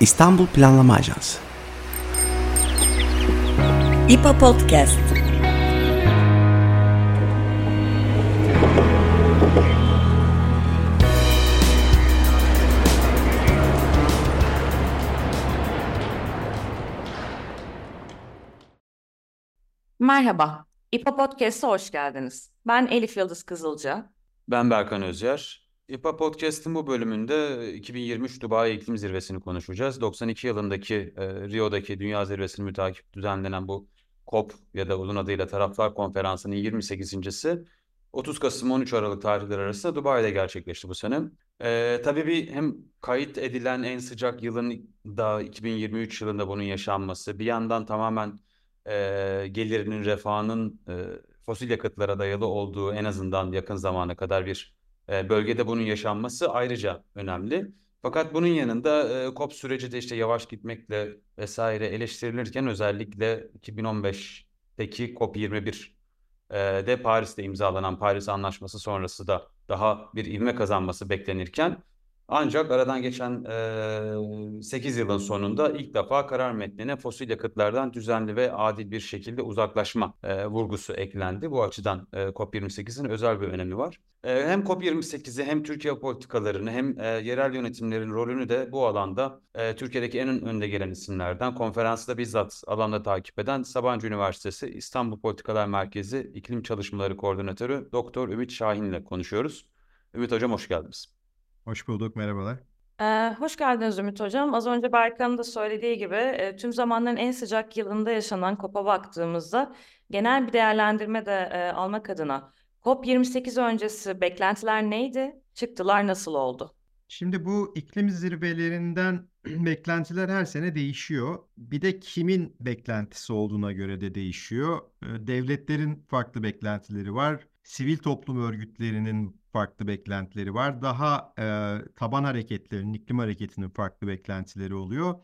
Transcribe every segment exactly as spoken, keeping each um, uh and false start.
İstanbul Planlama Ajansı. İ P A Podcast. Merhaba, İ P A Podcast'a hoş geldiniz. Ben Elif Yıldız Kızılca. Ben Berkan Özyar. İ P A Podcast'ın bu bölümünde iki bin yirmi üç Dubai İklim Zirvesi'ni konuşacağız. doksan iki yılındaki e, Rio'daki Dünya Zirvesi'ni mütakip düzenlenen bu COP ya da uzun adıyla Taraflar Konferansı'nın yirmi sekizisi otuz Kasım on üç Aralık tarihleri arasında Dubai'de gerçekleşti bu sene. E, tabii bir hem kayıt edilen en sıcak yılın da iki bin yirmi üç yılında bunun yaşanması, bir yandan tamamen E, gelirinin, refahının e, fosil yakıtlara dayalı olduğu en azından yakın zamana kadar bir e, bölgede bunun yaşanması ayrıca önemli. Fakat bunun yanında e, COP süreci de işte yavaş gitmekle vesaire eleştirilirken özellikle iki bin on beşteki COP yirmi bir e, de Paris'te imzalanan Paris Anlaşması sonrası da daha bir ivme kazanması beklenirken ancak aradan geçen e, sekiz yılın sonunda ilk defa karar metnine fosil yakıtlardan düzenli ve adil bir şekilde uzaklaşma e, vurgusu eklendi. Bu açıdan e, COP yirmi sekizin özel bir önemi var. E, hem COP yirmi sekizi hem Türkiye politikalarını hem e, yerel yönetimlerin rolünü de bu alanda e, Türkiye'deki en önde gelen isimlerden, konferansı da bizzat alanda takip eden Sabancı Üniversitesi İstanbul Politikalar Merkezi İklim Çalışmaları Koordinatörü Doktor Ümit Şahin ile konuşuyoruz. Ümit Hocam hoş geldiniz. Hoş bulduk, merhabalar. Ee, hoş geldiniz Ümit Hocam. Az önce Berkan'ın da söylediği gibi e, tüm zamanların en sıcak yılında yaşanan COP'a baktığımızda genel bir değerlendirme de e, almak adına COP yirmi sekiz öncesi beklentiler neydi, çıktılar nasıl oldu? Şimdi bu iklim zirvelerinden beklentiler her sene değişiyor. Bir de kimin beklentisi olduğuna göre de değişiyor. Devletlerin farklı beklentileri var. Sivil toplum örgütlerinin farklı beklentileri var. Daha e, taban hareketlerinin, iklim hareketinin farklı beklentileri oluyor.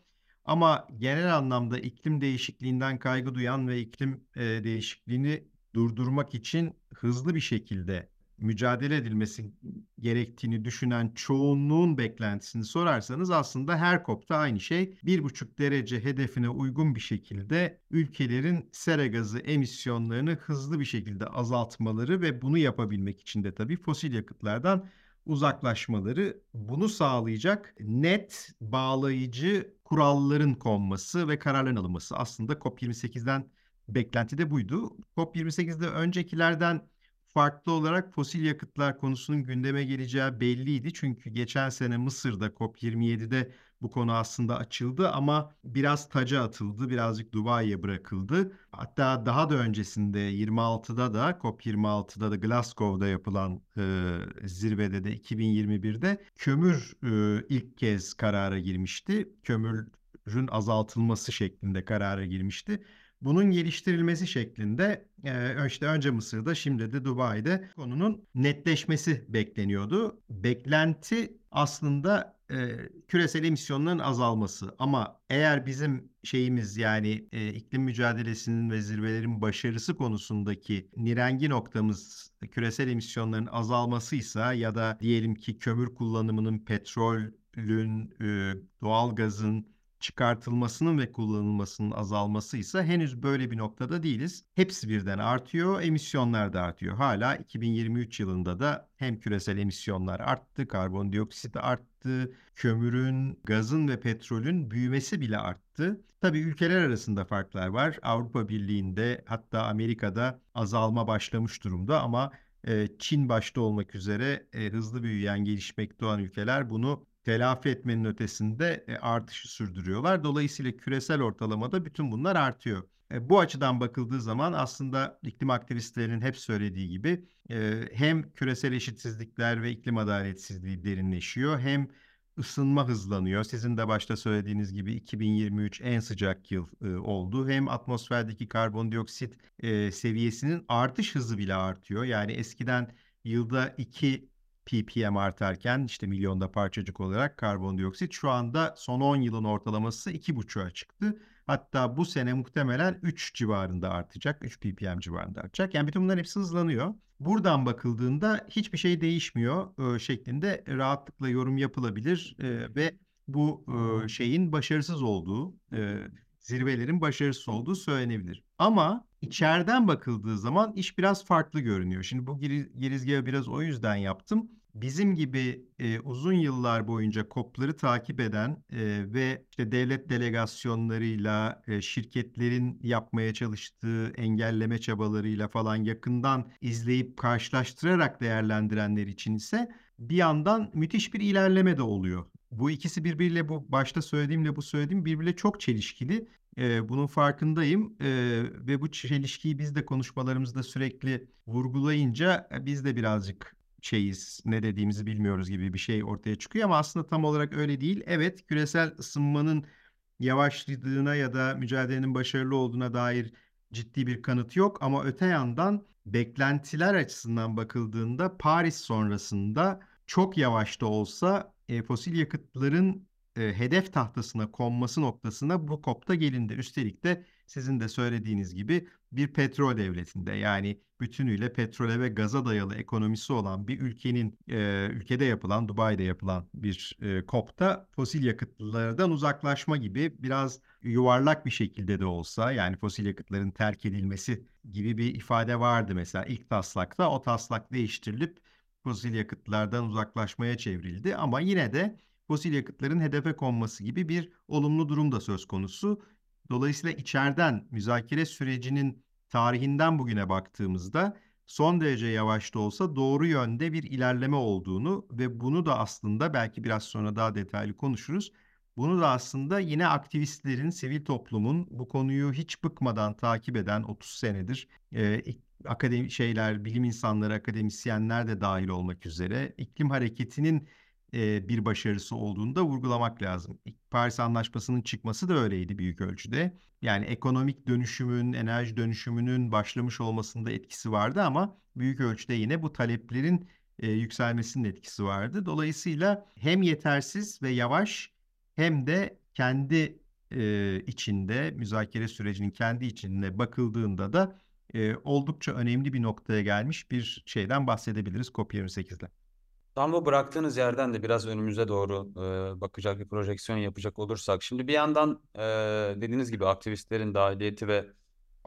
Ama genel anlamda iklim değişikliğinden kaygı duyan ve iklim e, değişikliğini durdurmak için hızlı bir şekilde mücadele edilmesi gerektiğini düşünen çoğunluğun beklentisini sorarsanız aslında her COP'ta aynı şey. bir buçuk derece hedefine uygun bir şekilde ülkelerin sera gazı emisyonlarını hızlı bir şekilde azaltmaları ve bunu yapabilmek için de tabii fosil yakıtlardan uzaklaşmaları, bunu sağlayacak net, bağlayıcı kuralların konması ve kararların alınması. Aslında COP yirmi sekizden beklenti de buydu. COP yirmi sekizde öncekilerden farklı olarak fosil yakıtlar konusunun gündeme geleceği belliydi. Çünkü geçen sene Mısır'da COP yirmi yedide bu konu aslında açıldı ama biraz taca atıldı, birazcık Dubai'ye bırakıldı. Hatta daha da öncesinde yirmi altıda da COP yirmi altıda da Glasgow'da yapılan e, zirvede de iki bin yirmi birde kömür e, ilk kez karara girmişti. Kömürün azaltılması şeklinde karara girmişti. Bunun geliştirilmesi şeklinde işte önce Mısır'da, şimdi de Dubai'de konunun netleşmesi bekleniyordu. Beklenti aslında küresel emisyonların azalması ama eğer bizim şeyimiz yani iklim mücadelesinin ve zirvelerin başarısı konusundaki nirengi noktamız küresel emisyonların azalmasıysa ya da diyelim ki kömür kullanımının, petrolün, doğalgazın çıkartılmasının ve kullanılmasının azalması ise henüz böyle bir noktada değiliz. Hepsi birden artıyor, emisyonlar da artıyor. Hala iki bin yirmi üç yılında da hem küresel emisyonlar arttı, karbondioksit arttı, kömürün, gazın ve petrolün büyümesi bile arttı. Tabii ülkeler arasında farklar var. Avrupa Birliği'nde hatta Amerika'da azalma başlamış durumda ama Çin başta olmak üzere hızlı büyüyen, gelişmekte olan ülkeler bunu telafi etmenin ötesinde artışı sürdürüyorlar. Dolayısıyla küresel ortalamada bütün bunlar artıyor. Bu açıdan bakıldığı zaman aslında iklim aktivistlerinin hep söylediği gibi hem küresel eşitsizlikler ve iklim adaletsizliği derinleşiyor, hem ısınma hızlanıyor. Sizin de başta söylediğiniz gibi iki bin yirmi üç en sıcak yıl oldu. Hem atmosferdeki karbondioksit seviyesinin artış hızı bile artıyor. Yani eskiden yılda iki P P M artarken işte milyonda parçacık olarak karbondioksit şu anda son on yılın ortalaması iki buçuğa çıktı. Hatta bu sene muhtemelen üç civarında artacak, üç P P M civarında artacak. Yani bütün bunların hepsi hızlanıyor. Buradan bakıldığında hiçbir şey değişmiyor e, şeklinde rahatlıkla yorum yapılabilir e, ve bu e, şeyin başarısız olduğu, e, zirvelerin başarısız olduğu söylenebilir. Ama içeriden bakıldığı zaman iş biraz farklı görünüyor. Şimdi bu girizgahı biraz o yüzden yaptım. Bizim gibi e, uzun yıllar boyunca C O P'ları takip eden e, ve işte devlet delegasyonlarıyla, e, şirketlerin yapmaya çalıştığı engelleme çabalarıyla falan yakından izleyip karşılaştırarak değerlendirenler için ise bir yandan müthiş bir ilerleme de oluyor. Bu ikisi birbiriyle, bu başta söylediğimle bu söylediğim birbiriyle çok çelişkili. E, bunun farkındayım e, ve bu çelişkiyi biz de konuşmalarımızda sürekli vurgulayınca e, biz de birazcık şeyiz, ne dediğimizi bilmiyoruz gibi bir şey ortaya çıkıyor ama aslında tam olarak öyle değil. Evet, küresel ısınmanın yavaşladığına ya da mücadelenin başarılı olduğuna dair ciddi bir kanıt yok ama öte yandan beklentiler açısından bakıldığında Paris sonrasında çok yavaş da olsa e, fosil yakıtların e, hedef tahtasına konması noktasına bu COP'ta gelindi. Üstelik de sizin de söylediğiniz gibi bir petrol devletinde, yani bütünüyle petrole ve gaza dayalı ekonomisi olan bir ülkenin, e, ülkede yapılan, Dubai'de yapılan bir e, COP'ta fosil yakıtlardan uzaklaşma gibi biraz yuvarlak bir şekilde de olsa, yani fosil yakıtların terk edilmesi gibi bir ifade vardı mesela ilk taslakta. O taslak değiştirilip fosil yakıtlardan uzaklaşmaya çevrildi ama yine de fosil yakıtların hedefe konması gibi bir olumlu durum da söz konusu. Dolayısıyla içeriden müzakere sürecinin tarihinden bugüne baktığımızda son derece yavaş da olsa doğru yönde bir ilerleme olduğunu ve bunu da aslında belki biraz sonra daha detaylı konuşuruz. Bunu da aslında yine aktivistlerin, sivil toplumun bu konuyu hiç bıkmadan takip eden otuz senedir e, akademik şeyler, bilim insanları, akademisyenler de dahil olmak üzere iklim hareketinin bir başarısı olduğunu da vurgulamak lazım. Paris Anlaşması'nın çıkması da öyleydi büyük ölçüde. Yani ekonomik dönüşümün, enerji dönüşümünün başlamış olmasında etkisi vardı ama büyük ölçüde yine bu taleplerin yükselmesinin etkisi vardı. Dolayısıyla hem yetersiz ve yavaş hem de kendi içinde, müzakere sürecinin kendi içinde bakıldığında da oldukça önemli bir noktaya gelmiş bir şeyden bahsedebiliriz C O P yirmi sekiz'de. Tam bu bıraktığınız yerden de biraz önümüze doğru e, bakacak, bir projeksiyon yapacak olursak. Şimdi bir yandan e, dediğiniz gibi aktivistlerin dahiliyeti ve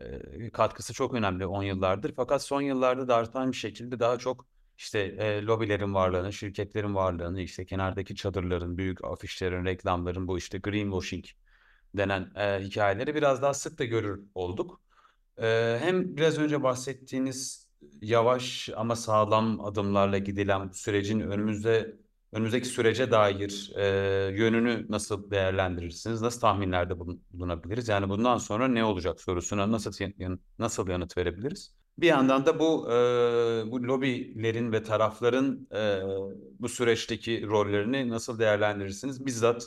e, katkısı çok önemli on yıllardır. Fakat son yıllarda da artan bir şekilde daha çok işte e, lobilerin varlığını, şirketlerin varlığını, işte kenardaki çadırların, büyük afişlerin, reklamların, bu işte greenwashing denen e, hikayeleri biraz daha sık da görür olduk. E, hem biraz önce bahsettiğiniz yavaş ama sağlam adımlarla gidilen sürecin önümüzde önümüzdeki sürece dair e, yönünü nasıl değerlendirirsiniz? Nasıl tahminlerde bulunabiliriz? Yani bundan sonra ne olacak sorusuna nasıl nasıl yanıt verebiliriz? Bir yandan da bu e, bu lobilerin ve tarafların e, bu süreçteki rollerini nasıl değerlendirirsiniz? Bizzat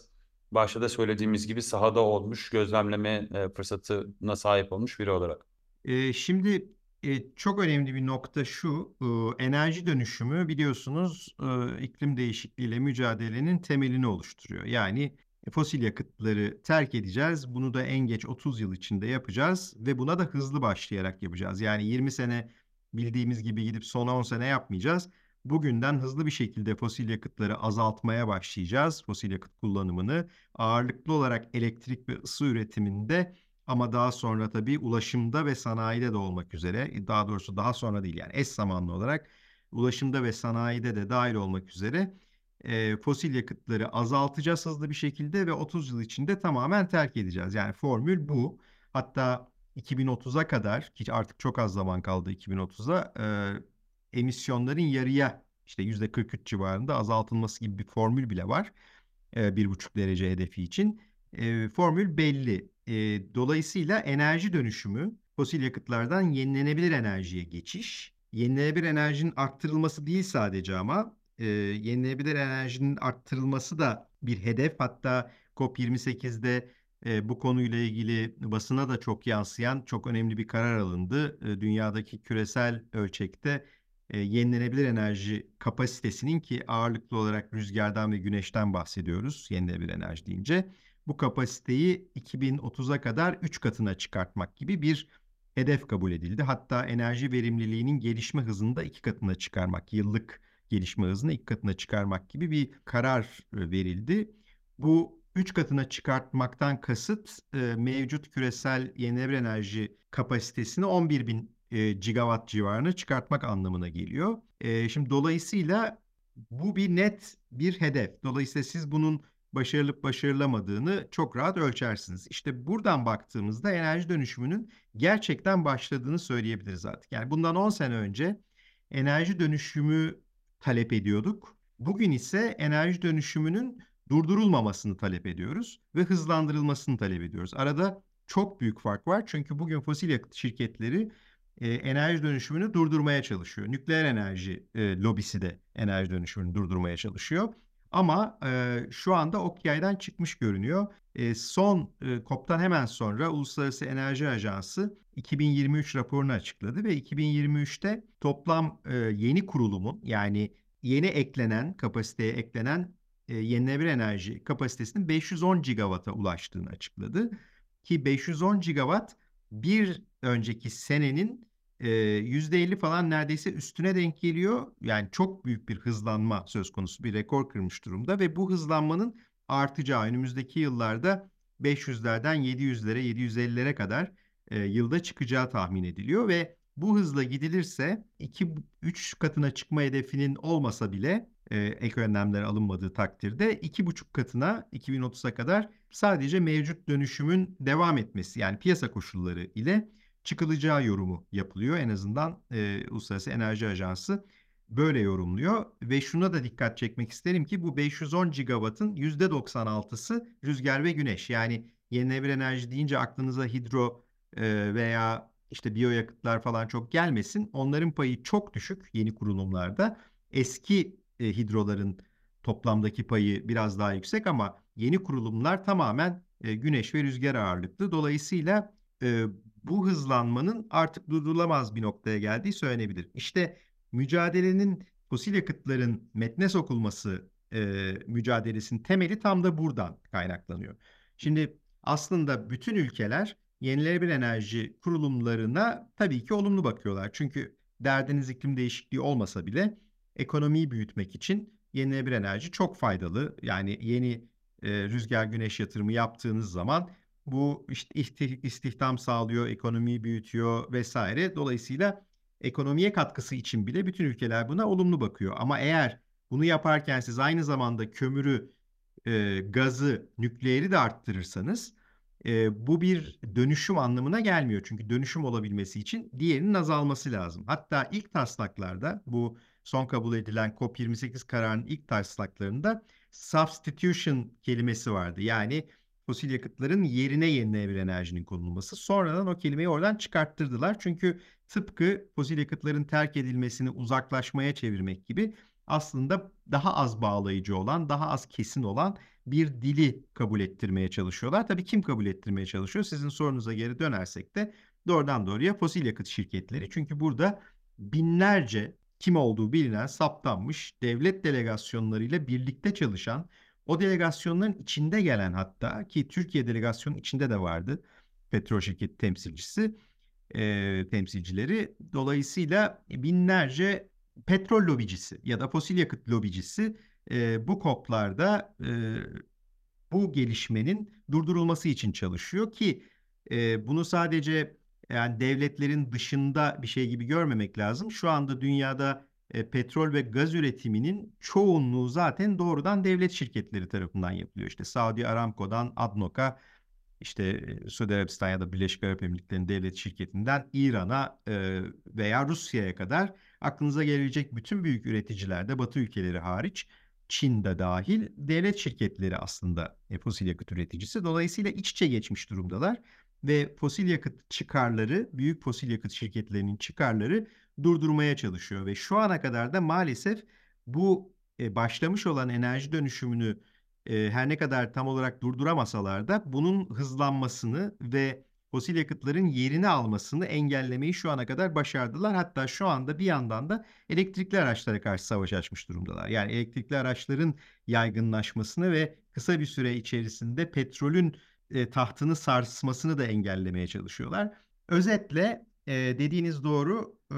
başta da söylediğimiz gibi sahada olmuş, gözlemleme e, fırsatına sahip olmuş biri olarak. E, şimdi E, çok önemli bir nokta şu, e, enerji dönüşümü biliyorsunuz e, iklim değişikliğiyle mücadelenin temelini oluşturuyor. Yani e, fosil yakıtları terk edeceğiz, bunu da en geç otuz yıl içinde yapacağız ve buna da hızlı başlayarak yapacağız. Yani yirmi sene bildiğimiz gibi gidip son on sene yapmayacağız. Bugünden hızlı bir şekilde fosil yakıtları azaltmaya başlayacağız, fosil yakıt kullanımını. Ağırlıklı olarak elektrik ve ısı üretiminde, ama daha sonra tabii ulaşımda ve sanayide de olmak üzere, daha doğrusu daha sonra değil yani eş zamanlı olarak ulaşımda ve sanayide de dahil olmak üzere e, fosil yakıtları azaltacağız hızlı bir şekilde ve otuz yıl içinde tamamen terk edeceğiz. Yani formül bu. Hatta iki bin otuza kadar, ki artık çok az zaman kaldı iki bin otuza, e, emisyonların yarıya, işte yüzde kırk üç civarında azaltılması gibi bir formül bile var e, bir buçuk derece hedefi için. E, formül belli. Dolayısıyla enerji dönüşümü, fosil yakıtlardan yenilenebilir enerjiye geçiş, yenilenebilir enerjinin arttırılması değil sadece ama e, yenilenebilir enerjinin arttırılması da bir hedef. Hatta C O P yirmi sekiz'de e, bu konuyla ilgili basına da çok yansıyan çok önemli bir karar alındı. E, dünyadaki küresel ölçekte e, yenilenebilir enerji kapasitesinin, ki ağırlıklı olarak rüzgardan ve güneşten bahsediyoruz yenilenebilir enerji deyince, bu kapasiteyi iki bin otuza kadar üç katına çıkartmak gibi bir hedef kabul edildi. Hatta enerji verimliliğinin gelişme hızını da iki katına çıkarmak, yıllık gelişme hızını iki katına çıkarmak gibi bir karar verildi. Bu üç katına çıkartmaktan kasıt e, mevcut küresel yenilenebilir enerji kapasitesini on bir bin e, gigawatt civarına çıkartmak anlamına geliyor. E, şimdi dolayısıyla bu bir net bir hedef. Dolayısıyla siz bunun başarılıp başarılamadığını çok rahat ölçersiniz. İşte buradan baktığımızda enerji dönüşümünün gerçekten başladığını söyleyebiliriz artık. Yani bundan on sene önce enerji dönüşümü talep ediyorduk. Bugün ise enerji dönüşümünün durdurulmamasını talep ediyoruz ve hızlandırılmasını talep ediyoruz. Arada çok büyük fark var çünkü bugün fosil yakıt şirketleri e, enerji dönüşümünü durdurmaya çalışıyor. Nükleer enerji e, lobisi de enerji dönüşümünü durdurmaya çalışıyor. Ama e, şu anda ok yaydan çıkmış görünüyor. E, son e, COP'tan hemen sonra Uluslararası Enerji Ajansı iki bin yirmi üç raporunu açıkladı ve iki bin yirmi üçte toplam e, yeni kurulumun, yani yeni eklenen kapasiteye eklenen e, yenilenebilir enerji kapasitesinin beş yüz on gigawata ulaştığını açıkladı. Ki beş yüz on gigawatt bir önceki senenin e, yüzde elli falan neredeyse üstüne denk geliyor. Yani çok büyük bir hızlanma söz konusu, bir rekor kırmış durumda ve bu hızlanmanın artacağı önümüzdeki yıllarda beş yüzlerden yedi yüzlere, yedi yüz ellilere kadar e, yılda çıkacağı tahmin ediliyor ve bu hızla gidilirse iki üç katına çıkma hedefinin olmasa bile e, ek önlemler alınmadığı takdirde iki buçuk katına iki bin otuza kadar sadece mevcut dönüşümün devam etmesi, yani piyasa koşulları ile çıkılacağı yorumu yapılıyor. En azından e, Uluslararası Enerji Ajansı böyle yorumluyor ve şuna da dikkat çekmek isterim ki bu beş yüz on gigawattın yüzde doksan altısı rüzgar ve güneş. Yani yenilenebilir enerji deyince aklınıza hidro e, veya İşte biyoyakıtlar falan çok gelmesin. Onların payı çok düşük yeni kurulumlarda. Eski e, hidroların toplamdaki payı biraz daha yüksek ama yeni kurulumlar tamamen e, güneş ve rüzgar ağırlıklı. Dolayısıyla e, bu hızlanmanın artık durdurulamaz bir noktaya geldiği söylenebilir. İşte mücadelenin, fosil yakıtların metne sokulması e, mücadelesinin temeli tam da buradan kaynaklanıyor. Şimdi aslında bütün ülkeler yenilenebilir enerji kurulumlarına tabii ki olumlu bakıyorlar. Çünkü derdiniz iklim değişikliği olmasa bile ekonomiyi büyütmek için yenilenebilir enerji çok faydalı. Yani yeni e, rüzgar güneş yatırımı yaptığınız zaman bu işte istihdam sağlıyor, ekonomiyi büyütüyor vesaire. Dolayısıyla ekonomiye katkısı için bile bütün ülkeler buna olumlu bakıyor. Ama eğer bunu yaparken siz aynı zamanda kömürü, e, gazı, nükleeri de arttırırsanız E, bu bir dönüşüm anlamına gelmiyor. Çünkü dönüşüm olabilmesi için diğerinin azalması lazım. Hatta ilk taslaklarda, bu son kabul edilen COP yirmi sekiz kararının ilk taslaklarında substitution kelimesi vardı. Yani fosil yakıtların yerine yenilenebilir enerjinin konulması. Sonradan o kelimeyi oradan çıkarttırdılar. Çünkü tıpkı fosil yakıtların terk edilmesini uzaklaşmaya çevirmek gibi aslında daha az bağlayıcı olan, daha az kesin olan bir dili kabul ettirmeye çalışıyorlar. Tabii kim kabul ettirmeye çalışıyor? Sizin sorunuza geri dönersek de doğrudan doğruya fosil yakıt şirketleri. Çünkü burada binlerce kim olduğu bilinen, saptanmış devlet delegasyonlarıyla birlikte çalışan, o delegasyonların içinde gelen, hatta ki Türkiye delegasyonunun içinde de vardı petrol şirketi temsilcisi, e, temsilcileri. Dolayısıyla binlerce petrol lobicisi ya da fosil yakıt lobicisi e, bu COP'larda e, bu gelişmenin durdurulması için çalışıyor ki e, bunu sadece yani devletlerin dışında bir şey gibi görmemek lazım. Şu anda dünyada e, petrol ve gaz üretiminin çoğunluğu zaten doğrudan devlet şirketleri tarafından yapılıyor. İşte Suudi Aramco'dan Adnoc'a, işte Suudi Arabistan ya da Birleşik Arap Emirlikleri'nin devlet şirketinden İran'a e, veya Rusya'ya kadar aklınıza gelebilecek bütün büyük üreticilerde, Batı ülkeleri hariç, Çin de dahil, devlet şirketleri aslında fosil yakıt üreticisi. Dolayısıyla iç içe geçmiş durumdalar ve fosil yakıt çıkarları, büyük fosil yakıt şirketlerinin çıkarları durdurmaya çalışıyor. Ve şu ana kadar da maalesef bu e, başlamış olan enerji dönüşümünü e, her ne kadar tam olarak durduramasalar da bunun hızlanmasını ve fosil yakıtların yerini almasını engellemeyi şu ana kadar başardılar. Hatta şu anda bir yandan da elektrikli araçlara karşı savaş açmış durumdalar. Yani elektrikli araçların yaygınlaşmasını ve kısa bir süre içerisinde petrolün e, tahtını sarsmasını da engellemeye çalışıyorlar. Özetle e, dediğiniz doğru, e,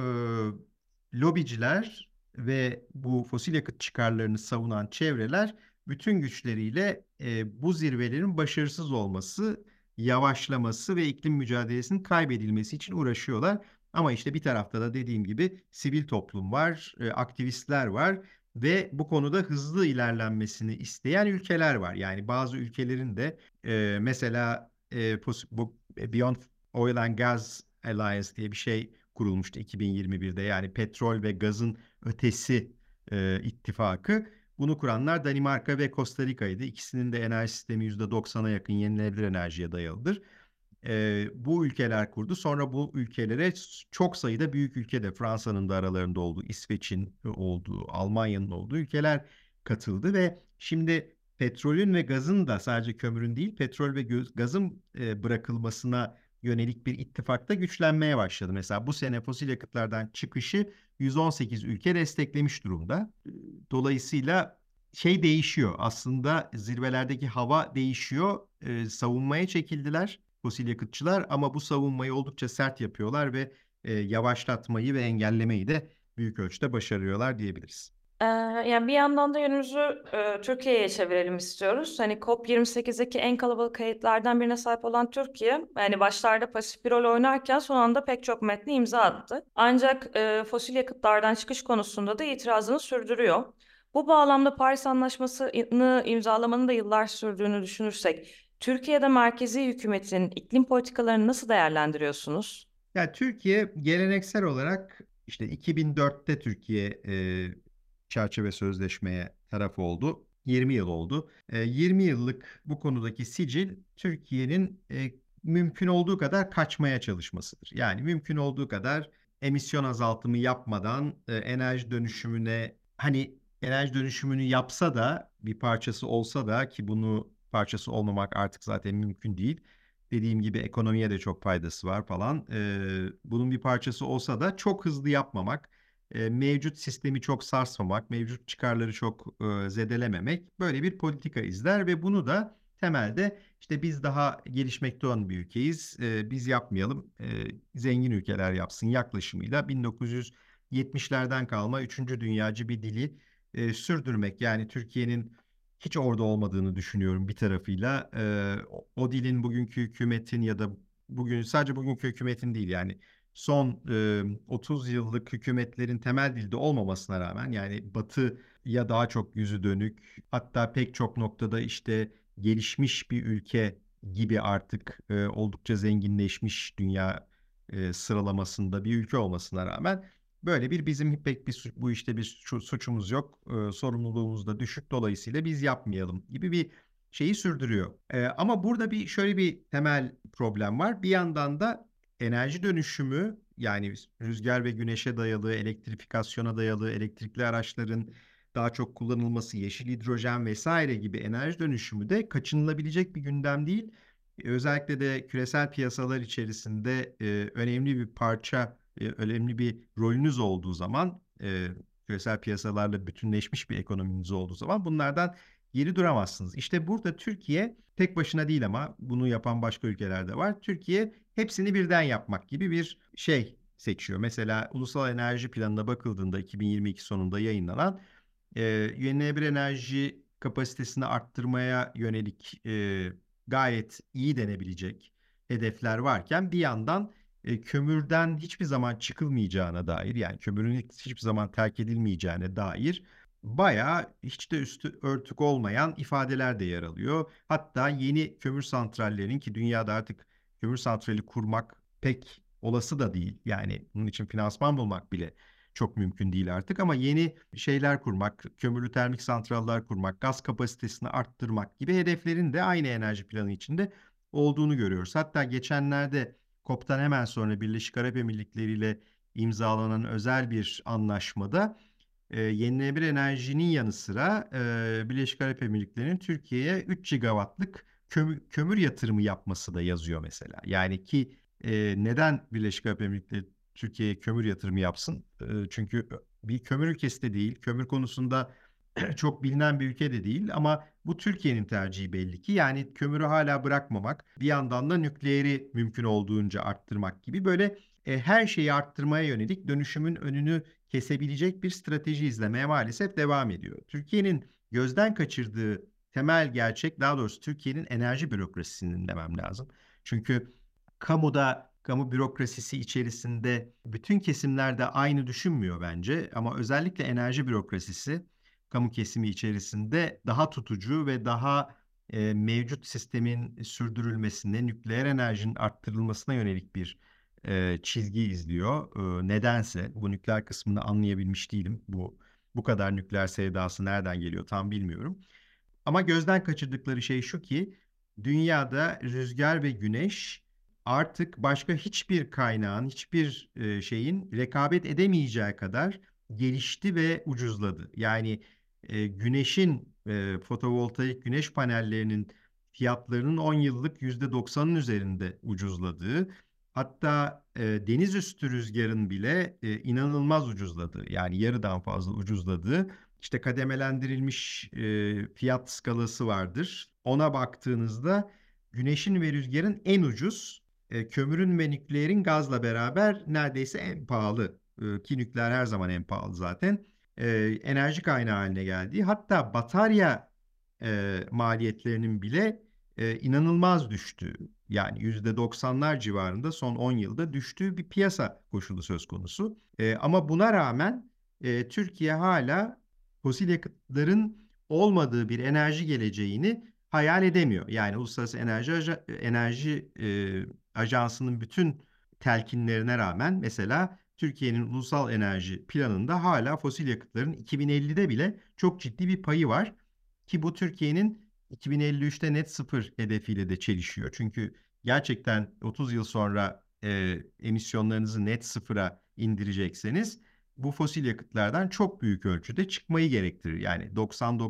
lobiciler ve bu fosil yakıt çıkarlarını savunan çevreler bütün güçleriyle e, bu zirvelerin başarısız olması, yavaşlaması ve iklim mücadelesinin kaybedilmesi için uğraşıyorlar. Ama işte bir tarafta da dediğim gibi sivil toplum var, e, aktivistler var ve bu konuda hızlı ilerlenmesini isteyen ülkeler var. Yani bazı ülkelerin de e, mesela e, bu Beyond Oil and Gas Alliance diye bir şey kurulmuştu iki bin yirmi birde. Yani petrol ve gazın ötesi e, ittifakı. Bunu kuranlar Danimarka ve Kostarika'ydı. İkisinin de enerji sistemi yüzde doksana yakın yenilenebilir enerjiye dayalıdır. E, bu ülkeler kurdu. Sonra bu ülkelere çok sayıda büyük ülkede, Fransa'nın da aralarında olduğu, İsveç'in olduğu, Almanya'nın olduğu ülkeler katıldı ve şimdi petrolün ve gazın da, sadece kömürün değil, petrol ve gazın e, bırakılmasına yönelik bir ittifakta güçlenmeye başladı. Mesela bu sene fosil yakıtlardan çıkışı yüz on sekiz ülke desteklemiş durumda. Dolayısıyla şey değişiyor. Aslında zirvelerdeki hava değişiyor. Ee, savunmaya çekildiler fosil yakıtçılar ama bu savunmayı oldukça sert yapıyorlar ve e, yavaşlatmayı ve engellemeyi de büyük ölçüde başarıyorlar diyebiliriz. Yani bir yandan da yönümüzü e, Türkiye'ye çevirelim istiyoruz. Hani COP yirmi sekizdeki en kalabalık kayıtlardan birine sahip olan Türkiye, yani başlarda pasif bir rol oynarken son anda pek çok metne imza attı. Ancak e, fosil yakıtlardan çıkış konusunda da itirazını sürdürüyor. Bu bağlamda Paris Anlaşması'nı imzalamanın da yıllar sürdüğünü düşünürsek, Türkiye'de merkezi hükümetin iklim politikalarını nasıl değerlendiriyorsunuz? Ya Türkiye geleneksel olarak işte iki bin dörtte Türkiye e, çerçeve sözleşmeye taraf oldu. yirmi yıl oldu. yirmi yıllık bu konudaki sicil Türkiye'nin mümkün olduğu kadar kaçmaya çalışmasıdır. Yani mümkün olduğu kadar emisyon azaltımı yapmadan enerji dönüşümüne, hani enerji dönüşümünü yapsa da, bir parçası olsa da, ki bunu parçası olmamak artık zaten mümkün değil. Dediğim gibi ekonomiye de çok faydası var falan. Bunun bir parçası olsa da çok hızlı yapmamak, mevcut sistemi çok sarsmamak, mevcut çıkarları çok zedelememek, böyle bir politika izler ve bunu da temelde işte biz daha gelişmekte olan bir ülkeyiz, biz yapmayalım, zengin ülkeler yapsın yaklaşımıyla bin dokuz yüz yetmişlerden kalma üçüncü dünyacı bir dili sürdürmek. Yani Türkiye'nin hiç orada olmadığını düşünüyorum bir tarafıyla. O dilin bugünkü hükümetin ya da bugün sadece bugünkü hükümetin değil, yani son otuz yıllık hükümetlerin temel dilde olmamasına rağmen, yani batıya daha çok yüzü dönük, hatta pek çok noktada işte gelişmiş bir ülke gibi artık e, oldukça zenginleşmiş dünya e, sıralamasında bir ülke olmasına rağmen böyle bir bizim pek bir bu işte bir suçumuz yok, e, sorumluluğumuz da düşük, dolayısıyla biz yapmayalım gibi bir şeyi sürdürüyor. E, ama burada bir şöyle bir temel problem var. Bir yandan da enerji dönüşümü, yani rüzgar ve güneşe dayalı, elektrifikasyona dayalı, elektrikli araçların daha çok kullanılması, yeşil hidrojen vesaire gibi enerji dönüşümü de kaçınılabilecek bir gündem değil. Özellikle de küresel piyasalar içerisinde e, önemli bir parça, e, önemli bir rolünüz olduğu zaman, e, küresel piyasalarla bütünleşmiş bir ekonominiz olduğu zaman bunlardan geri duramazsınız. İşte burada Türkiye tek başına değil ama bunu yapan başka ülkeler de var. Türkiye hepsini birden yapmak gibi bir şey seçiyor. Mesela Ulusal Enerji Planı'na bakıldığında iki bin yirmi iki sonunda yayınlanan e, yenilenebilir enerji kapasitesini arttırmaya yönelik e, gayet iyi denebilecek hedefler varken, bir yandan e, kömürden hiçbir zaman çıkılmayacağına dair, yani kömürün hiçbir zaman terk edilmeyeceğine dair bayağı hiç de üstü örtük olmayan ifadeler de yer alıyor. Hatta yeni kömür santrallerinin, ki dünyada artık kömür santrali kurmak pek olası da değil, yani bunun için finansman bulmak bile çok mümkün değil artık, ama yeni şeyler kurmak, kömürlü termik santraller kurmak, gaz kapasitesini arttırmak gibi hedeflerin de aynı enerji planı içinde olduğunu görüyoruz. Hatta geçenlerde COP'tan hemen sonra Birleşik Arap Emirlikleri ile imzalanan özel bir anlaşmada E, yenilenebilir enerjinin yanı sıra e, Birleşik Arap Emirlikleri'nin Türkiye'ye üç gigawattlık kömür, kömür yatırımı yapması da yazıyor mesela. Yani ki e, neden Birleşik Arap Emirlikleri Türkiye'ye kömür yatırımı yapsın? E, çünkü bir kömür ülkesi de değil, kömür konusunda çok bilinen bir ülke de değil ama bu Türkiye'nin tercihi belli ki. Yani kömürü hala bırakmamak, bir yandan da nükleeri mümkün olduğunca arttırmak gibi böyle e, her şeyi arttırmaya yönelik dönüşümün önünü kesebilecek bir strateji izlemeye maalesef devam ediyor. Türkiye'nin gözden kaçırdığı temel gerçek, daha doğrusu Türkiye'nin enerji bürokrasisinin demem lazım. Çünkü kamuda, kamu bürokrasisi içerisinde bütün kesimlerde aynı düşünmüyor bence, ama özellikle enerji bürokrasisi kamu kesimi içerisinde daha tutucu ve daha e, mevcut sistemin sürdürülmesine, nükleer enerjinin arttırılmasına yönelik bir e, çizgi izliyor. E, nedense bu nükleer kısmını anlayabilmiş değilim. Bu bu kadar nükleer sevdası nereden geliyor tam bilmiyorum. Ama gözden kaçırdıkları şey şu ki, dünyada rüzgar ve güneş artık başka hiçbir kaynağın, hiçbir şeyin rekabet edemeyeceği kadar gelişti ve ucuzladı. Yani güneşin, fotovoltaik güneş panellerinin fiyatlarının on yıllık yüzde doksanın üzerinde ucuzladığı, hatta deniz üstü rüzgarın bile inanılmaz ucuzladığı, yani yarıdan fazla ucuzladığı, İşte kademelendirilmiş e, fiyat skalası vardır. Ona baktığınızda güneşin ve rüzgarın en ucuz, e, kömürün ve nükleerin gazla beraber neredeyse en pahalı, e, ki nükleer her zaman en pahalı zaten, e, enerji kaynağı haline geldiği, hatta batarya e, maliyetlerinin bile e, inanılmaz düştüğü, yani yüzde doksanlar civarında son on yılda düştüğü bir piyasa koşulu söz konusu. E, ama buna rağmen e, Türkiye hala fosil yakıtların olmadığı bir enerji geleceğini hayal edemiyor. Yani Uluslararası Enerji, Aja- Enerji e, Ajansı'nın bütün telkinlerine rağmen mesela Türkiye'nin ulusal enerji planında hala fosil yakıtların iki bin ellide bile çok ciddi bir payı var. Ki bu Türkiye'nin iki bin elli üçte net sıfır hedefiyle de çelişiyor. Çünkü gerçekten otuz yıl sonra e, emisyonlarınızı net sıfıra indirecekseniz, bu fosil yakıtlardan çok büyük ölçüde çıkmayı gerektirir. Yani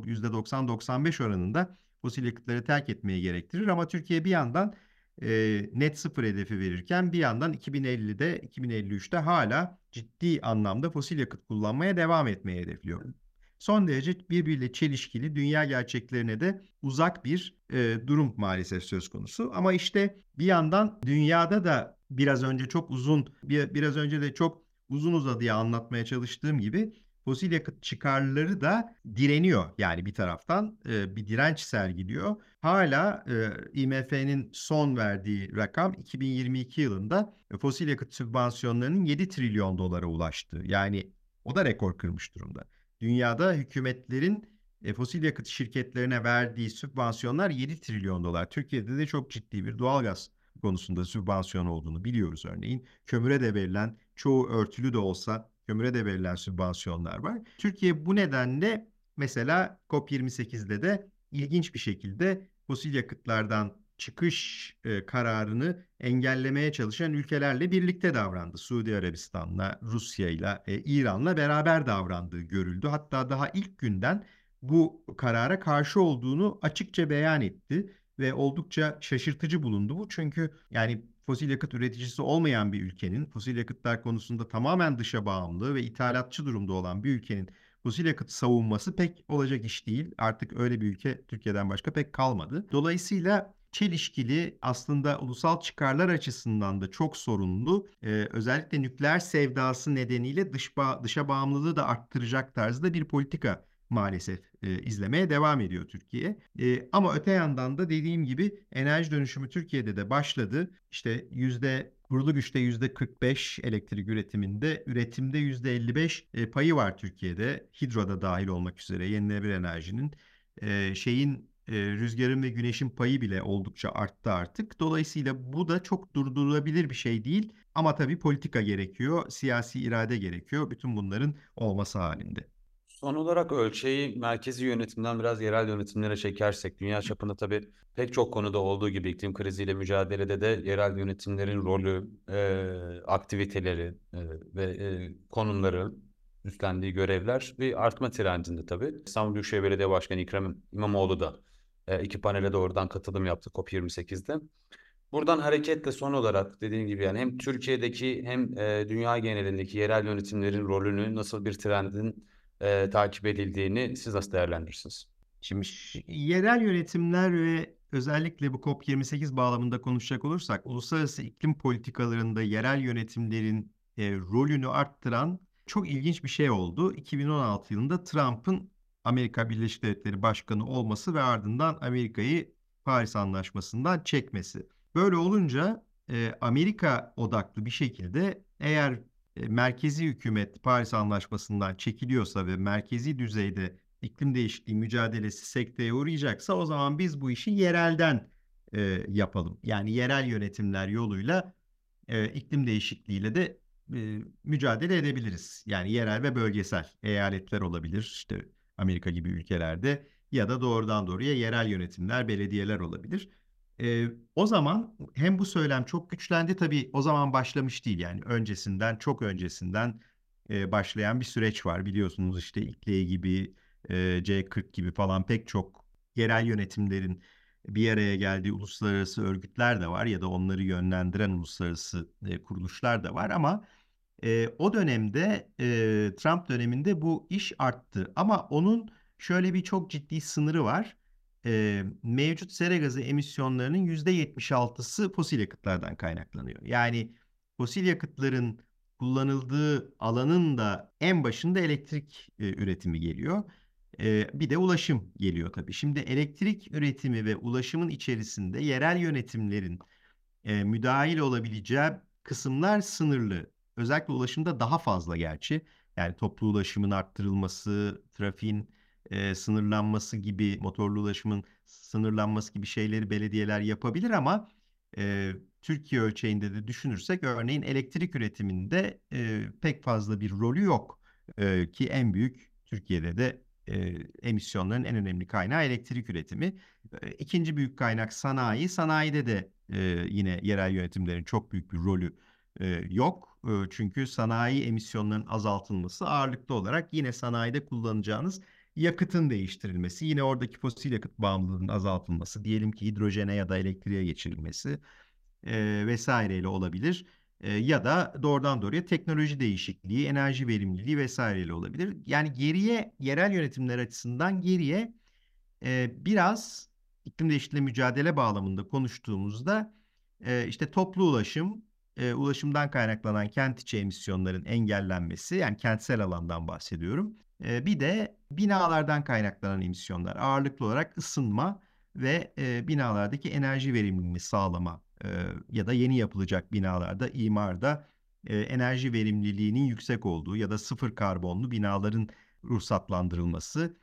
yüzde doksan doksan beş oranında fosil yakıtları terk etmeyi gerektirir. Ama Türkiye bir yandan e, net sıfır hedefi verirken bir yandan iki bin ellide iki bin elli üçte hala ciddi anlamda fosil yakıt kullanmaya devam etmeyi hedefliyor. Son derece birbiriyle çelişkili, dünya gerçeklerine de uzak bir e, durum maalesef söz konusu. Ama işte bir yandan dünyada da biraz önce çok uzun, bir, biraz önce de çok uzun uzadıya anlatmaya çalıştığım gibi fosil yakıt çıkarları da direniyor. Yani bir taraftan e, bir direnç sergiliyor. Hala e, I M F'nin son verdiği rakam iki bin yirmi iki yılında e, fosil yakıt sübvansiyonlarının yedi trilyon dolara ulaştı. Yani o da rekor kırmış durumda. Dünyada hükümetlerin e, fosil yakıt şirketlerine verdiği sübvansiyonlar yedi trilyon dolar. Türkiye'de de çok ciddi bir doğalgaz konusunda sübvansiyon olduğunu biliyoruz örneğin. Kömüre de verilen, çoğu örtülü de olsa kömüre de verilen sübvansiyonlar var. Türkiye bu nedenle mesela COP yirmi sekizde de ilginç bir şekilde fosil yakıtlardan çıkış e, kararını engellemeye çalışan ülkelerle birlikte davrandı. Suudi Arabistan'la, Rusya'yla, e, İran'la beraber davrandığı görüldü. Hatta daha ilk günden bu karara karşı olduğunu açıkça beyan etti ve oldukça şaşırtıcı bulundu bu. Çünkü yani fosil yakıt üreticisi olmayan bir ülkenin, fosil yakıtlar konusunda tamamen dışa bağımlı ve ithalatçı durumda olan bir ülkenin fosil yakıt savunması pek olacak iş değil. Artık öyle bir ülke Türkiye'den başka pek kalmadı. Dolayısıyla çelişkili, aslında ulusal çıkarlar açısından da çok sorunlu, ee, özellikle nükleer sevdası nedeniyle dış ba- dışa bağımlılığı da arttıracak tarzda bir politika maalesef e, izlemeye devam ediyor Türkiye. E, ama öte yandan da dediğim gibi enerji dönüşümü Türkiye'de de başladı. İşte yüzde, kurulu güçte yüzde kırk beş elektrik üretiminde, üretimde yüzde elli beş e, payı var Türkiye'de. Hidroda dahil olmak üzere yenilenebilir enerjinin e, şeyin e, rüzgarın ve güneşin payı bile oldukça arttı artık. Dolayısıyla bu da çok durdurulabilir bir şey değil. Ama tabii politika gerekiyor, siyasi irade gerekiyor. Bütün bunların olması halinde. Son olarak ölçeği merkezi yönetimden biraz yerel yönetimlere çekersek, dünya çapında tabii pek çok konuda olduğu gibi iklim kriziyle mücadelede de yerel yönetimlerin rolü, e, aktiviteleri e, ve e, konumları, üstlendiği görevler bir artma trendinde tabii. İstanbul Büyükşehir Belediye Başkanı İkrem İmamoğlu da e, iki panele doğrudan katılım yaptı COP yirmi sekizde. Buradan hareketle son olarak dediğim gibi yani hem Türkiye'deki hem e, dünya genelindeki yerel yönetimlerin rolünü, nasıl bir trendin E, takip edildiğini siz nasıl değerlendirirsiniz? Şimdi yerel yönetimler ve Özellikle bu COP yirmi sekiz bağlamında konuşacak olursak, uluslararası iklim politikalarında yerel yönetimlerin e, rolünü arttıran çok ilginç bir şey oldu. iki bin on altı yılında Trump'ın Amerika Birleşik Devletleri Başkanı olması ve ardından Amerika'yı Paris Anlaşması'ndan çekmesi. Böyle olunca e, Amerika odaklı bir şekilde eğer e, merkezi hükümet Paris Anlaşması'ndan çekiliyorsa ve merkezi düzeyde iklim değişikliği mücadelesi sekteye uğrayacaksa, o zaman biz bu işi yerelden e, yapalım. Yani yerel yönetimler yoluyla e, iklim değişikliğiyle de e, mücadele edebiliriz. Yani yerel ve bölgesel eyaletler olabilir, işte Amerika gibi ülkelerde, ya da doğrudan doğruya yerel yönetimler, belediyeler olabilir. E, o zaman hem bu söylem çok güçlendi, tabii o zaman başlamış değil, yani öncesinden, çok öncesinden e, başlayan bir süreç var. Biliyorsunuz işte İKLEI gibi, C kırk gibi falan pek çok yerel yönetimlerin bir araya geldiği uluslararası örgütler de var ya da onları yönlendiren uluslararası kuruluşlar da var, ama e, o dönemde e, Trump döneminde bu iş arttı, ama onun şöyle bir çok ciddi sınırı var. E, mevcut sera gazı emisyonlarının yüzde yetmiş altısı fosil yakıtlardan kaynaklanıyor. Yani fosil yakıtların kullanıldığı alanın da en başında elektrik e, üretimi geliyor. Bir de ulaşım geliyor tabii. Şimdi elektrik üretimi ve ulaşımın içerisinde yerel yönetimlerin müdahil olabileceği kısımlar sınırlı. Özellikle ulaşımda daha fazla gerçi. Yani toplu ulaşımın arttırılması, trafiğin sınırlanması gibi, motorlu ulaşımın sınırlanması gibi şeyleri belediyeler yapabilir, ama Türkiye ölçeğinde de düşünürsek örneğin elektrik üretiminde pek fazla bir rolü yok. Ki en büyük, Türkiye'de de E, emisyonların en önemli kaynağı elektrik üretimi. E, ikinci büyük kaynak sanayi. Sanayide de e, yine yerel yönetimlerin çok büyük bir rolü e, yok. E, çünkü sanayi emisyonlarının azaltılması ağırlıklı olarak yine sanayide kullanacağınız yakıtın değiştirilmesi, yine oradaki fosil yakıt bağımlılığının azaltılması, diyelim ki hidrojene ya da elektriğe geçirilmesi e, vesaireyle olabilir. Ya da doğrudan doğruya teknoloji değişikliği, enerji verimliliği vesaireyle olabilir. Yani geriye, yerel yönetimler açısından geriye e, biraz iklim değişikliği mücadele bağlamında konuştuğumuzda e, işte toplu ulaşım, e, ulaşımdan kaynaklanan kent içi emisyonların engellenmesi, yani kentsel alandan bahsediyorum. E, bir de binalardan kaynaklanan emisyonlar, ağırlıklı olarak ısınma ve e, binalardaki enerji verimliliğini sağlama ya da yeni yapılacak binalarda, imarda enerji verimliliğinin yüksek olduğu ya da sıfır karbonlu binaların ruhsatlandırılması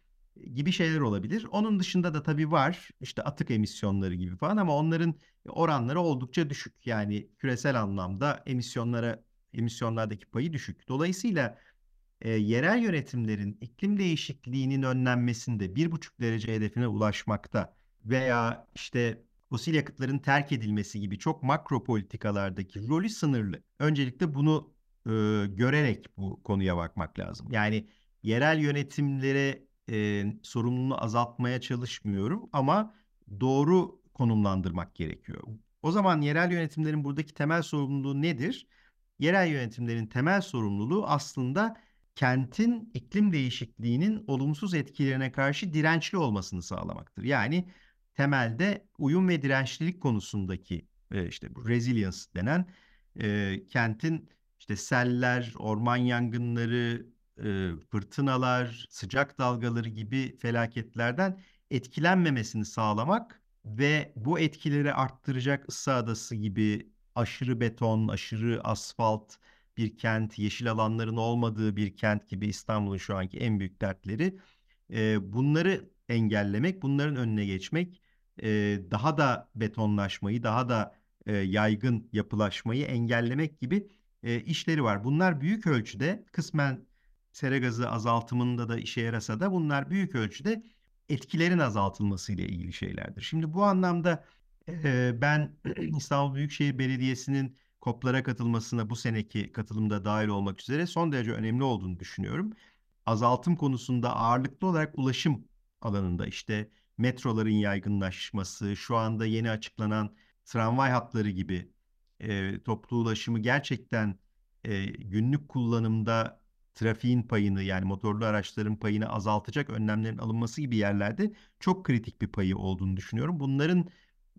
gibi şeyler olabilir. Onun dışında da tabii var işte atık emisyonları gibi falan, ama onların oranları oldukça düşük. Yani küresel anlamda emisyonlara, emisyonlardaki payı düşük. Dolayısıyla e, yerel yönetimlerin iklim değişikliğinin önlenmesinde, bir buçuk derece hedefine ulaşmakta veya işte fosil yakıtların terk edilmesi gibi çok makro politikalardaki rolü sınırlı. Öncelikle bunu e, görerek bu konuya bakmak lazım. Yani yerel yönetimlere e, sorumluluğu azaltmaya çalışmıyorum, ama doğru konumlandırmak gerekiyor. O zaman yerel yönetimlerin buradaki temel sorumluluğu nedir? Yerel yönetimlerin temel sorumluluğu aslında kentin iklim değişikliğinin olumsuz etkilerine karşı dirençli olmasını sağlamaktır. Yani temelde uyum ve dirençlilik konusundaki işte bu resilience denen e, kentin işte seller, orman yangınları, e, fırtınalar, sıcak dalgaları gibi felaketlerden etkilenmemesini sağlamak ve bu etkileri arttıracak Issa Adası gibi aşırı beton, aşırı asfalt bir kent, yeşil alanların olmadığı bir kent gibi İstanbul'un şu anki en büyük dertleri, e, bunları engellemek, bunların önüne geçmek, daha da betonlaşmayı, daha da yaygın yapılaşmayı engellemek gibi işleri var. Bunlar büyük ölçüde, kısmen sera gazı azaltımında da işe yarasa da, bunlar büyük ölçüde etkilerin azaltılmasıyla ilgili şeylerdir. Şimdi bu anlamda ben İstanbul Büyükşehir Belediyesi'nin COP'lara katılmasına, bu seneki katılımda dahil olmak üzere, son derece önemli olduğunu düşünüyorum. Azaltım konusunda ağırlıklı olarak ulaşım alanında, işte metroların yaygınlaşması, şu anda yeni açıklanan tramvay hatları gibi e, toplu ulaşımı gerçekten e, günlük kullanımda trafiğin payını, yani motorlu araçların payını azaltacak önlemlerin alınması gibi yerlerde çok kritik bir payı olduğunu düşünüyorum. Bunların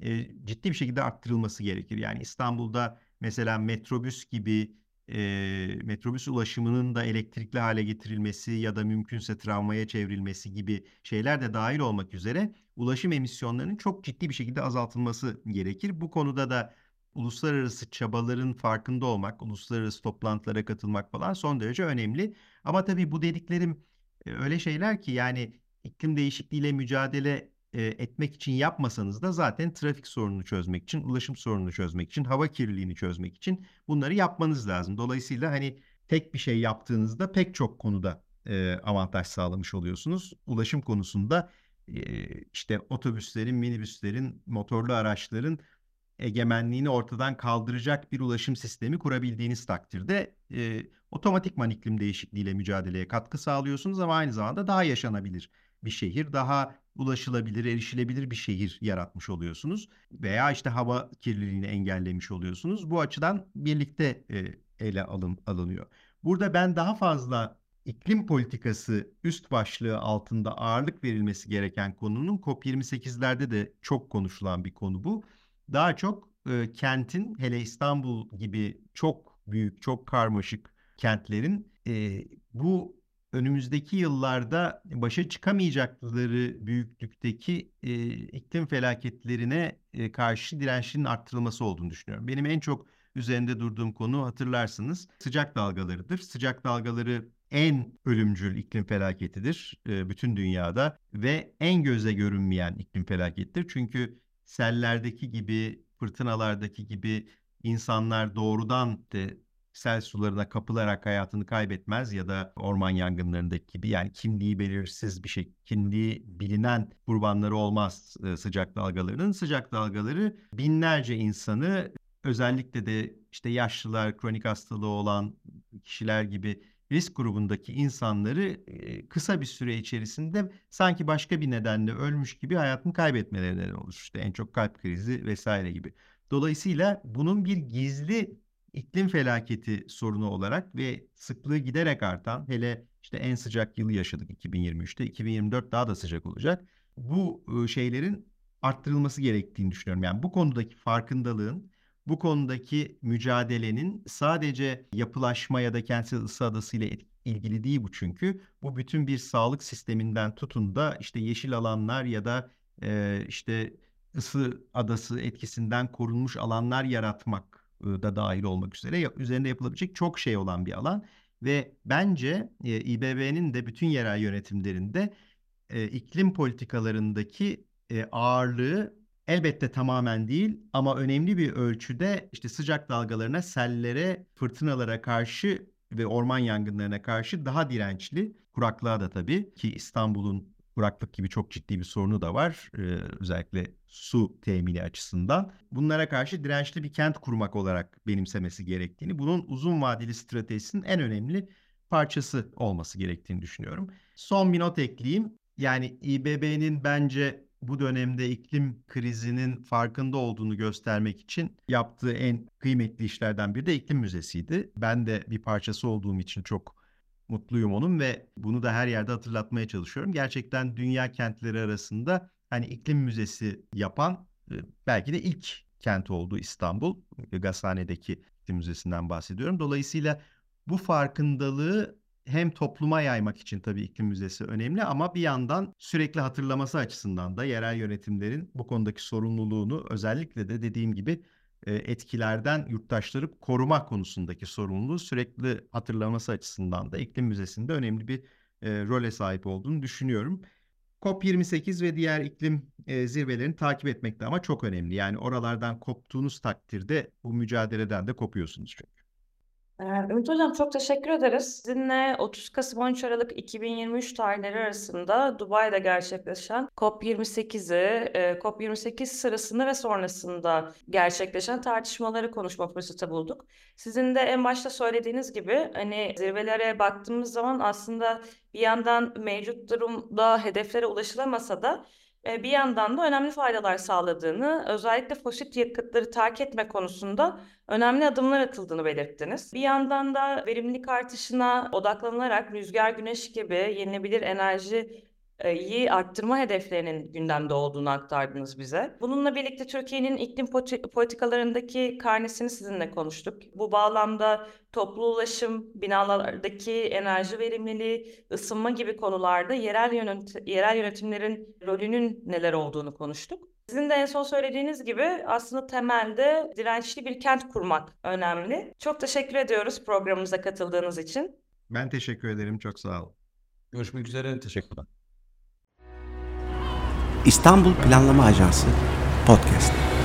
e, ciddi bir şekilde arttırılması gerekir. Yani İstanbul'da mesela metrobüs gibi e, metrobüs ulaşımının da elektrikli hale getirilmesi ya da mümkünse tramvaya çevrilmesi gibi şeyler de dahil olmak üzere ulaşım emisyonlarının çok ciddi bir şekilde azaltılması gerekir. Bu konuda da uluslararası çabaların farkında olmak, uluslararası toplantılara katılmak falan son derece önemli. Ama tabii bu dediklerim öyle şeyler ki yani iklim değişikliğiyle mücadele etmek için yapmasanız da zaten trafik sorununu çözmek için, ulaşım sorununu çözmek için, hava kirliliğini çözmek için bunları yapmanız lazım. Dolayısıyla hani tek bir şey yaptığınızda pek çok konuda avantaj sağlamış oluyorsunuz. Ulaşım konusunda işte otobüslerin, minibüslerin, motorlu araçların egemenliğini ortadan kaldıracak bir ulaşım sistemi kurabildiğiniz takdirde e, otomatikman iklim değişikliğiyle mücadeleye katkı sağlıyorsunuz ama aynı zamanda daha yaşanabilir bir şehir, daha ulaşılabilir, erişilebilir bir şehir yaratmış oluyorsunuz veya işte hava kirliliğini engellemiş oluyorsunuz. Bu açıdan birlikte e, ele alın, alınıyor. Burada ben daha fazla iklim politikası üst başlığı altında ağırlık verilmesi gereken konunun C O P yirmi sekizlerde de çok konuşulan bir konu bu. Daha çok e, kentin, hele İstanbul gibi çok büyük, çok karmaşık kentlerin e, bu önümüzdeki yıllarda başa çıkamayacakları büyüklükteki e, iklim felaketlerine e, karşı dirençlerin arttırılması olduğunu düşünüyorum. Benim en çok üzerinde durduğum konu hatırlarsınız sıcak dalgalarıdır. Sıcak dalgaları en ölümcül iklim felaketidir e, bütün dünyada ve en göze görünmeyen iklim felakettir. Çünkü sellerdeki gibi, fırtınalardaki gibi insanlar doğrudan de sel sularına kapılarak hayatını kaybetmez ya da orman yangınlarındaki gibi, yani kimliği belirsiz bir şey, kimliği bilinen kurbanları olmaz sıcak dalgalarının. Sıcak dalgaları binlerce insanı, özellikle de işte yaşlılar, kronik hastalığı olan kişiler gibi risk grubundaki insanları kısa bir süre içerisinde sanki başka bir nedenle ölmüş gibi hayatını kaybetmelerine neden olur. İşte en çok kalp krizi vesaire gibi. Dolayısıyla bunun bir gizli iklim felaketi sorunu olarak ve sıklığı giderek artan, hele işte en sıcak yılı yaşadık iki bin yirmi üçte, iki bin yirmi dört daha da sıcak olacak. Bu şeylerin arttırılması gerektiğini düşünüyorum. Yani bu konudaki farkındalığın, bu konudaki mücadelenin sadece yapılaşma ya da kentsel ısı adası ile ilgili değil bu çünkü. Bu bütün bir sağlık sisteminden tutun da işte yeşil alanlar ya da e, işte ısı adası etkisinden korunmuş alanlar yaratmak e, da dahil olmak üzere üzerinde yapılabilecek çok şey olan bir alan. Ve bence e, İ B B'nin de bütün yerel yönetimlerinde e, iklim politikalarındaki e, ağırlığı, elbette tamamen değil ama önemli bir ölçüde işte sıcak dalgalarına, sellere, fırtınalara karşı ve orman yangınlarına karşı daha dirençli. Kuraklığa da tabii ki İstanbul'un kuraklık gibi çok ciddi bir sorunu da var. Ee, özellikle su temini açısından. Bunlara karşı dirençli bir kent kurmak olarak benimsemesi gerektiğini, bunun uzun vadeli stratejisinin en önemli parçası olması gerektiğini düşünüyorum. Son bir not ekleyeyim. Yani İ B B'nin bence bu dönemde iklim krizinin farkında olduğunu göstermek için yaptığı en kıymetli işlerden biri de iklim müzesiydi. Ben de bir parçası olduğum için çok mutluyum onun ve bunu da her yerde hatırlatmaya çalışıyorum. Gerçekten dünya kentleri arasında hani iklim müzesi yapan belki de ilk kent oldu İstanbul. Gazhane'deki iklim müzesinden bahsediyorum. Dolayısıyla bu farkındalığı hem topluma yaymak için tabii iklim müzesi önemli ama bir yandan sürekli hatırlaması açısından da yerel yönetimlerin bu konudaki sorumluluğunu, özellikle de dediğim gibi etkilerden yurttaşları koruma konusundaki sorumluluğu sürekli hatırlaması açısından da iklim müzesinde önemli bir role sahip olduğunu düşünüyorum. C O P yirmi sekiz ve diğer iklim zirvelerini takip etmek de ama çok önemli. Yani oralardan koptuğunuz takdirde bu mücadeleden de kopuyorsunuz çünkü. Ümit Hocam çok teşekkür ederiz. Sizinle otuz Kasım on üç Aralık iki bin yirmi üç tarihleri arasında Dubai'de gerçekleşen C O P yirmi sekizi, C O P yirmi sekiz sırasında ve sonrasında gerçekleşen tartışmaları konuşma fırsatı bulduk. Sizin de en başta söylediğiniz gibi hani zirvelere baktığımız zaman aslında bir yandan mevcut durumda hedeflere ulaşılamasa da bir yandan da önemli faydalar sağladığını, özellikle fosil yakıtları terk etme konusunda önemli adımlar atıldığını belirttiniz. Bir yandan da verimlilik artışına odaklanarak rüzgar, güneş gibi yenilenebilir enerjiyi arttırma hedeflerinin gündemde olduğunu aktardınız bize. Bununla birlikte Türkiye'nin iklim politikalarındaki karnesini sizinle konuştuk. Bu bağlamda toplu ulaşım, binalardaki enerji verimliliği, ısınma gibi konularda yerel, yönet- yerel yönetimlerin rolünün neler olduğunu konuştuk. Sizin de en son söylediğiniz gibi aslında temelde dirençli bir kent kurmak önemli. Çok teşekkür ediyoruz programımıza katıldığınız için. Ben teşekkür ederim, çok sağ olun. Görüşmek üzere, teşekkürler. İstanbul Planlama Ajansı Podcast.